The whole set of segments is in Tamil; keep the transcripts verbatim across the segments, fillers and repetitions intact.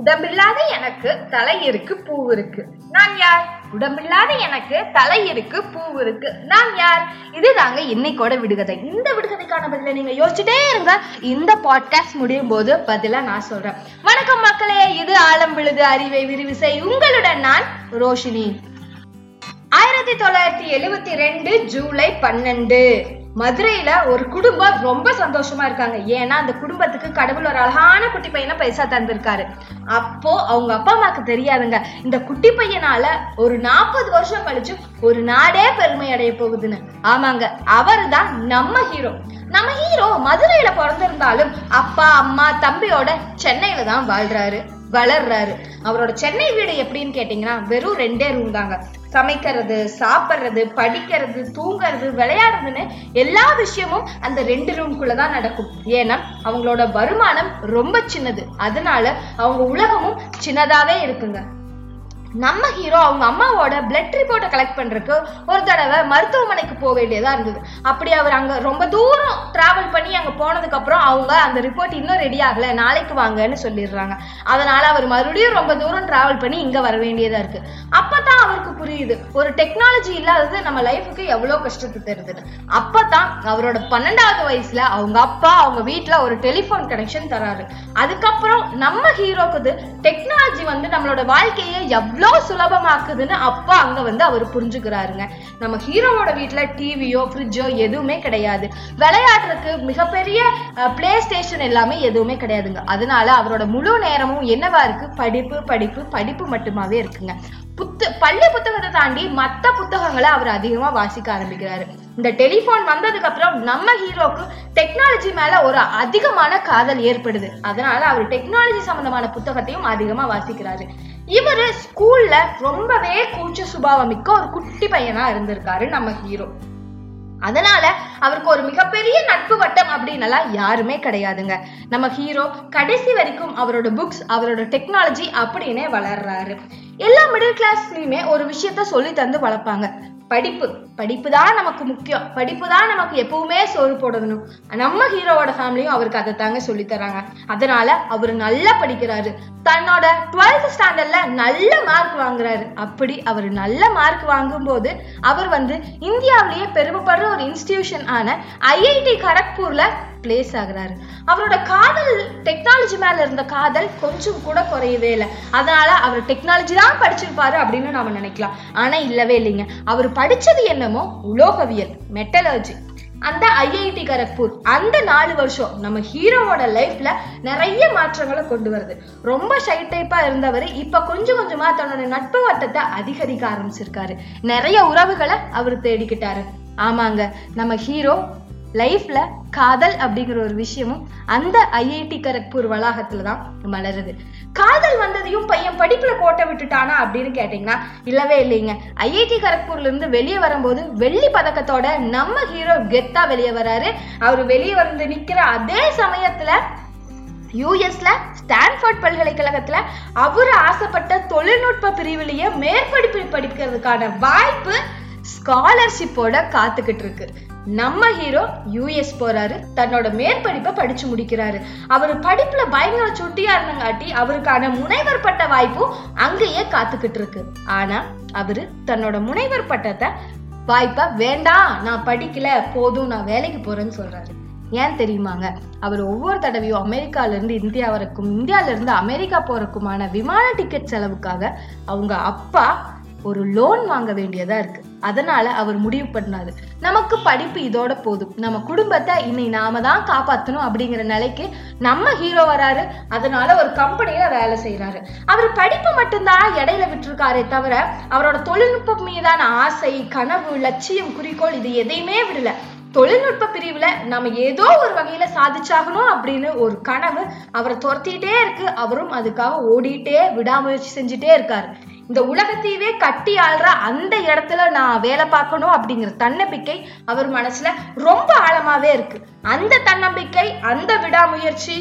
உடம்பில்லாத எனக்கு தலை இருக்கு பூ இருக்கு, நான் யார்? உடம்பில்லாத எனக்கு தலை இருக்கு பூ இருக்கு, நான் யார்? இதுதாங்க இன்னைக்கோட விடுகதை. இந்த விடுகதைக்கான பதில நீங்க யோசிச்சுட்டே இருங்க. இந்த பாட்காஸ்ட் முடியும் போது பதிலா நான் சொல்றேன். வணக்கம் மக்களே, இது ஆழம் விழுது அறிவை விரிவிசை. உங்களுடன் நான் ரோஷினி. ஆயிரத்தி தொள்ளாயிரத்தி எழுவத்தி ரெண்டு ஜூலை பன்னெண்டு மதுரையில ஒரு குடும்பம் ரொம்ப சந்தோஷமா இருக்காங்க. ஏன்னா அந்த குடும்பத்துக்கு கடவுள் ஒரு அழகான குட்டி பையனை பைசா தந்திருக்காரு. அப்போ அவங்க அப்பா அம்மாக்கு தெரியாதுங்க இந்த குட்டி பையனால ஒரு நாற்பது வருஷம் கழிச்சு ஒரு நாடே பெருமை அடைய போகுதுன்னு. ஆமாங்க, அவரு தான் நம்ம ஹீரோ. நம்ம ஹீரோ மதுரையில பிறந்திருந்தாலும் அப்பா அம்மா தம்பியோட சென்னையில தான் வாழ்றாரு, வளர்றாரு. அவரோட சென்னை வீடு எப்படின்னு கேட்டீங்கன்னா வெறும் ரெண்டே ரூம் தாங்க. சமைக்கிறது, சாப்பிட்றது, படிக்கிறது, தூங்கிறது, விளையாடுறதுன்னு எல்லா விஷயமும் அந்த ரெண்டு ரூம்குள்ளதான் நடக்கும். ஏன்னா அவங்களோட வருமானம் ரொம்ப சின்னது, அதனால அவங்க உலகமும் சின்னதாவே இருக்குங்க. நம்ம ஹீரோ அவங்க அம்மாவோட பிளட் ரிப்போர்ட்டை கலெக்ட் பண்றதுக்கு ஒரு தடவை மருத்துவமனைக்கு போக வேண்டியதா இருந்தது. அப்படி அவர் அங்க ரொம்ப தூரம் டிராவல் பண்ணி அங்க போனதுக்கு அப்புறம் அவங்க அந்த ரிப்போர்ட் இன்னும் ரெடி ஆகல, நாளைக்கு வாங்கன்னு சொல்லிடுறாங்க. அதனால அவர் மறுபடியும் ரொம்ப தூரம் டிராவல் பண்ணி இங்க வர வேண்டியதா இருக்கு. அப்பதான் அவருக்கு புரியுது ஒரு டெக்னாலஜி இல்லாதது நம்ம லைஃபுக்கு எவ்வளவு கஷ்டத்தை தருதுன்னு. அப்பதான் அவரோட பன்னெண்டாவது வயசுல அவங்க அப்பா அவங்க வீட்டுல ஒரு டெலிபோன் கனெக்ஷன் தராரு. அதுக்கப்புறம் நம்ம ஹீரோக்குது டெக்னாலஜி வந்து நம்மளோட வாழ்க்கையை எவ்வளவு சுலபமாக்குதுன்னு அப்பா அங்க வந்து அவர் புரிஞ்சுக்கிறாருங்க. நம்ம ஹீரோவோட வீட்டுல டிவியோ ஃப்ரிட்ஜோ எதுவுமே கிடையாது, விளையாடுறதுக்கு மிகப்பெரிய பிளே ஸ்டேஷன் எல்லாமே எதுவுமே கிடையாதுங்க. அதனால அவரோட முழு நேரமும் என்னவா இருக்கு? படிப்பு படிப்பு படிப்பு மட்டுமாவே இருக்குங்க. புத்து பள்ளி புத்தகத்தை தாண்டி மற்ற புத்தகங்களை அவர் அதிகமா வாசிக்க ஆரம்பிக்கிறாரு. இந்த டெலிபோன் வந்ததுக்கு அப்புறம் நம்ம ஹீரோக்கு டெக்னாலஜி மேல ஒரு அதிகமான காதல் ஏற்படுது. அதனால அவர் டெக்னாலஜி சம்பந்தமான புத்தகத்தையும் அதிகமா வாசிக்கிறாரு. இவரு ஸ்கூல்ல ரொம்பவே கூச்ச சுபாவம் மிக்க ஒரு குட்டி பையனா இருந்திருக்காரு நம்ம ஹீரோ. அதனால அவருக்கு ஒரு மிகப்பெரிய நட்பு வட்டம் அப்படின்னு யாருமே கிடையாதுங்க. நம்ம ஹீரோ கடைசி வரைக்கும் அவரோட புக்ஸ், அவரோட டெக்னாலஜி அப்படின்னே வளர்றாரு. எல்லா மிடில் கிளாஸ்லயுமே ஒரு விஷயத்த சொல்லி தந்து வளர்ப்பாங்க. படிப்பு படிப்பு தான் நமக்கு முக்கியம், படிப்பு தான் நமக்கு எப்பவுமே சோறு போடணும். நம்ம ஹீரோவோட ஃபேமிலியும் அவருக்கு அதை தாங்க சொல்லித்தராங்க. அதனால அவரு நல்லா படிக்கிறாரு. தன்னோட டுவெல்த் ஸ்டாண்டர்ட்ல நல்ல மார்க் வாங்குறாரு. அப்படி அவர் நல்ல மார்க் வாங்கும் போது அவர் வந்து இந்தியாவிலேயே பெருமைப்படுற ஒரு இன்ஸ்டிடியூஷன் ஆன ஐஐடி கரக்பூர்ல பிளேஸ் ஆகுறாரு. அவரோட காதல் டெக்னாலஜி மேல இருந்த காதல் கொஞ்சம் கூட குறையவே இல்லை. அதனால அவர் டெக்னாலஜி தான் படிச்சிருப்பாரு அப்படின்னு நாம நினைக்கலாம். ஆனா இல்லவே இல்லைங்க. அவர் படிச்சது என்னமோ உலோகவியல், மெட்டலர்ஜி. அந்த ஐஐடி கரக்பூர் அந்த நாலு வருஷம் நம்ம ஹீரோவோட லைஃப்ல நிறைய மாற்றங்களை கொண்டு வருது. ரொம்ப ஷை டைப்பா இருந்தவர் இப்ப கொஞ்சம் கொஞ்சமா தன்னோட நட்பு வட்டத்தை அதிகரிக்க ஆரம்பிச்சிருக்காரு. நிறைய உறவுகளை அவர் தேடிக்கிட்டாரு. ஆமாங்க, நம்ம ஹீரோ லைஃப்ல காதல் அப்படிங்கிற ஒரு விஷயமும் அந்த ஐஐடி கரக்பூர் வளாகத்துலதான் மலருது. காதல் வந்ததையும் பையன் படிப்புல கோட்டை விட்டுட்டானா அப்படின்னு கேட்டீங்கன்னா இல்லவே இல்லைங்க. ஐஐடி கரக்பூர்ல இருந்து வெளியே வரும்போது வெள்ளி பதக்கத்தோட நம்ம ஹீரோ கெத்தா வெளியே வராரு. அவரு வெளியே வந்து நிக்கிற அதே சமயத்துல யூஎஸ்ல ஸ்டான்ஃபோர்ட் பல்கலைக்கழகத்துல அவரு ஆசைப்பட்ட தொழில்நுட்ப பிரிவிலேயே மேற்படிப்பு படிக்கிறதுக்கான வாய்ப்பு ஸ்காலர்ஷிப்போட காத்துக்கிட்டு இருக்கு. நம்ம ஹீரோ யூஎஸ் போறாரு, தன்னோட மேற்படிப்பை படிச்சு முடிக்கிறாரு. அவர் படிப்புல பயங்கர சுட்டியா இருந்தங்காட்டி அவருக்கான முனைவர் பட்ட வாய்ப்பும் அங்கேயே காத்துக்கிட்டு இருக்கு. ஆனா அவரு தன்னோட முனைவர் பட்டத்தை வாய்ப்பை வேண்டாம், நான் படிக்கல, போதும், நான் வேலைக்கு போறேன்னு சொல்றாரு. ஏன் தெரியுமாங்க? அவர் ஒவ்வொரு தடவையும் அமெரிக்கால இருந்து இந்தியா வரைக்கும், இந்தியால இருந்து அமெரிக்கா போறதுக்குமான விமான டிக்கெட் செலவுக்காக அவங்க அப்பா ஒரு லோன் வாங்க வேண்டியதா இருக்கு. அதனால அவர் முடிவு பண்ணாரு, நமக்கு படிப்பு இதோட போதும், நம்ம குடும்பத்தை இன்னை நாம தான் காப்பாற்றணும் அப்படிங்கிற நிலைக்கு நம்ம ஹீரோ வராரு. அதனால ஒரு கம்பெனியில வேலை செய்யறாரு. அவர் படிப்பு மட்டும்தான் இடையில விட்டுருக்காரே தவிர அவரோட தொழில்நுட்பம் மீதான ஆசை, கனவு, லட்சியம், குறிக்கோள் இது எதையுமே விடல. தொழில்நுட்ப பிரிவுல நம்ம ஏதோ ஒரு வகையில சாதிச்சாகணும் அப்படின்னு ஒரு கனவு அவரை துரத்திட்டே இருக்கு. அவரும் அதுக்காக ஓடிட்டே விடாமுயற்சி செஞ்சுட்டே இருக்காரு. இந்த உலகத்தையவே கட்டி ஆள்ற அந்த இடத்துல நான் வேலை பார்க்கணும் அப்படிங்கிற தன்னம்பிக்கை அவர் மனசுல ரொம்ப ஆழமாவே இருக்கு. அந்த தன்னம்பிக்கை, அந்த விடாமுயற்சி,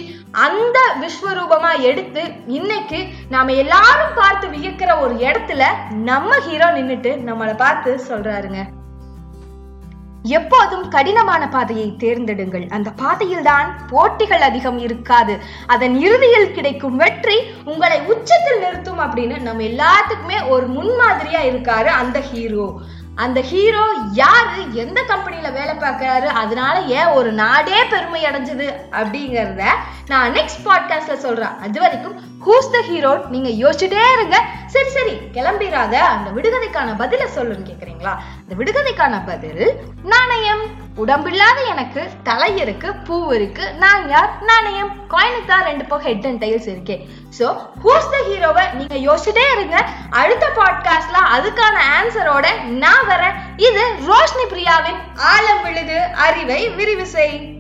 அந்த விஸ்வரூபமா எடுத்து இன்னைக்கு நாம எல்லாரும் பார்த்து வியக்கிற ஒரு இடத்துல நம்ம ஹீரோ நின்னுட்டு நம்மளை பார்த்து சொல்றாருங்க, எப்போதும் கடினமான பாதையை தேர்ந்தெடுங்கள். அந்த பாதையில் தான் போட்டிகள் அதிகம் இருக்காது. அதன் இறுதியில் கிடைக்கும் வெற்றி உங்களை உச்சத்தில் நிறுத்தும் அப்படின்னு நம்ம எல்லாத்துக்குமே ஒரு முன்மாதிரியா இருக்காரு அந்த ஹீரோ. அந்த ஹீரோ யாரு, எந்த கம்பெனியில வேலை பார்க்கறாரு, அதனால ஏன் ஒரு நாடே பெருமை அடைஞ்சது அப்படிங்கிறத நான் நெக்ஸ்ட் பாட்காஸ்ட்ல சொல்றேன். அது வரைக்கும் ஹூஸ் த ஹீரோ நீங்க யோசிச்சுட்டே இருங்க. சரி சரி கிளம்பிடாத, அந்த விடுகதைக்கான பதில சொல்லுன்னு கேக்குறீங்களா? அந்த விடுகதைக்கான பதில் நாணயம். உடம்பில்லாத எனக்கு தலை இருக்கு, பூ இருக்கு, நான் யார்? நாணயம். காயினுக்கு தான் ரெண்டு பக்கம் ஹெட் அண்ட் டைல்ஸ் இருக்கேன். ஸோ ஹூஸ் த ஹீரோவை நீங்க யோசிச்சுட்டே இருங்க. அடுத்த பாட்காஸ்ட்ல அதுக்கான ஆன்சரோட நான் வரேன். இது ரோஷினி பிரியாவின் ஆழம் விழுது அறிவை விரிவு செய்.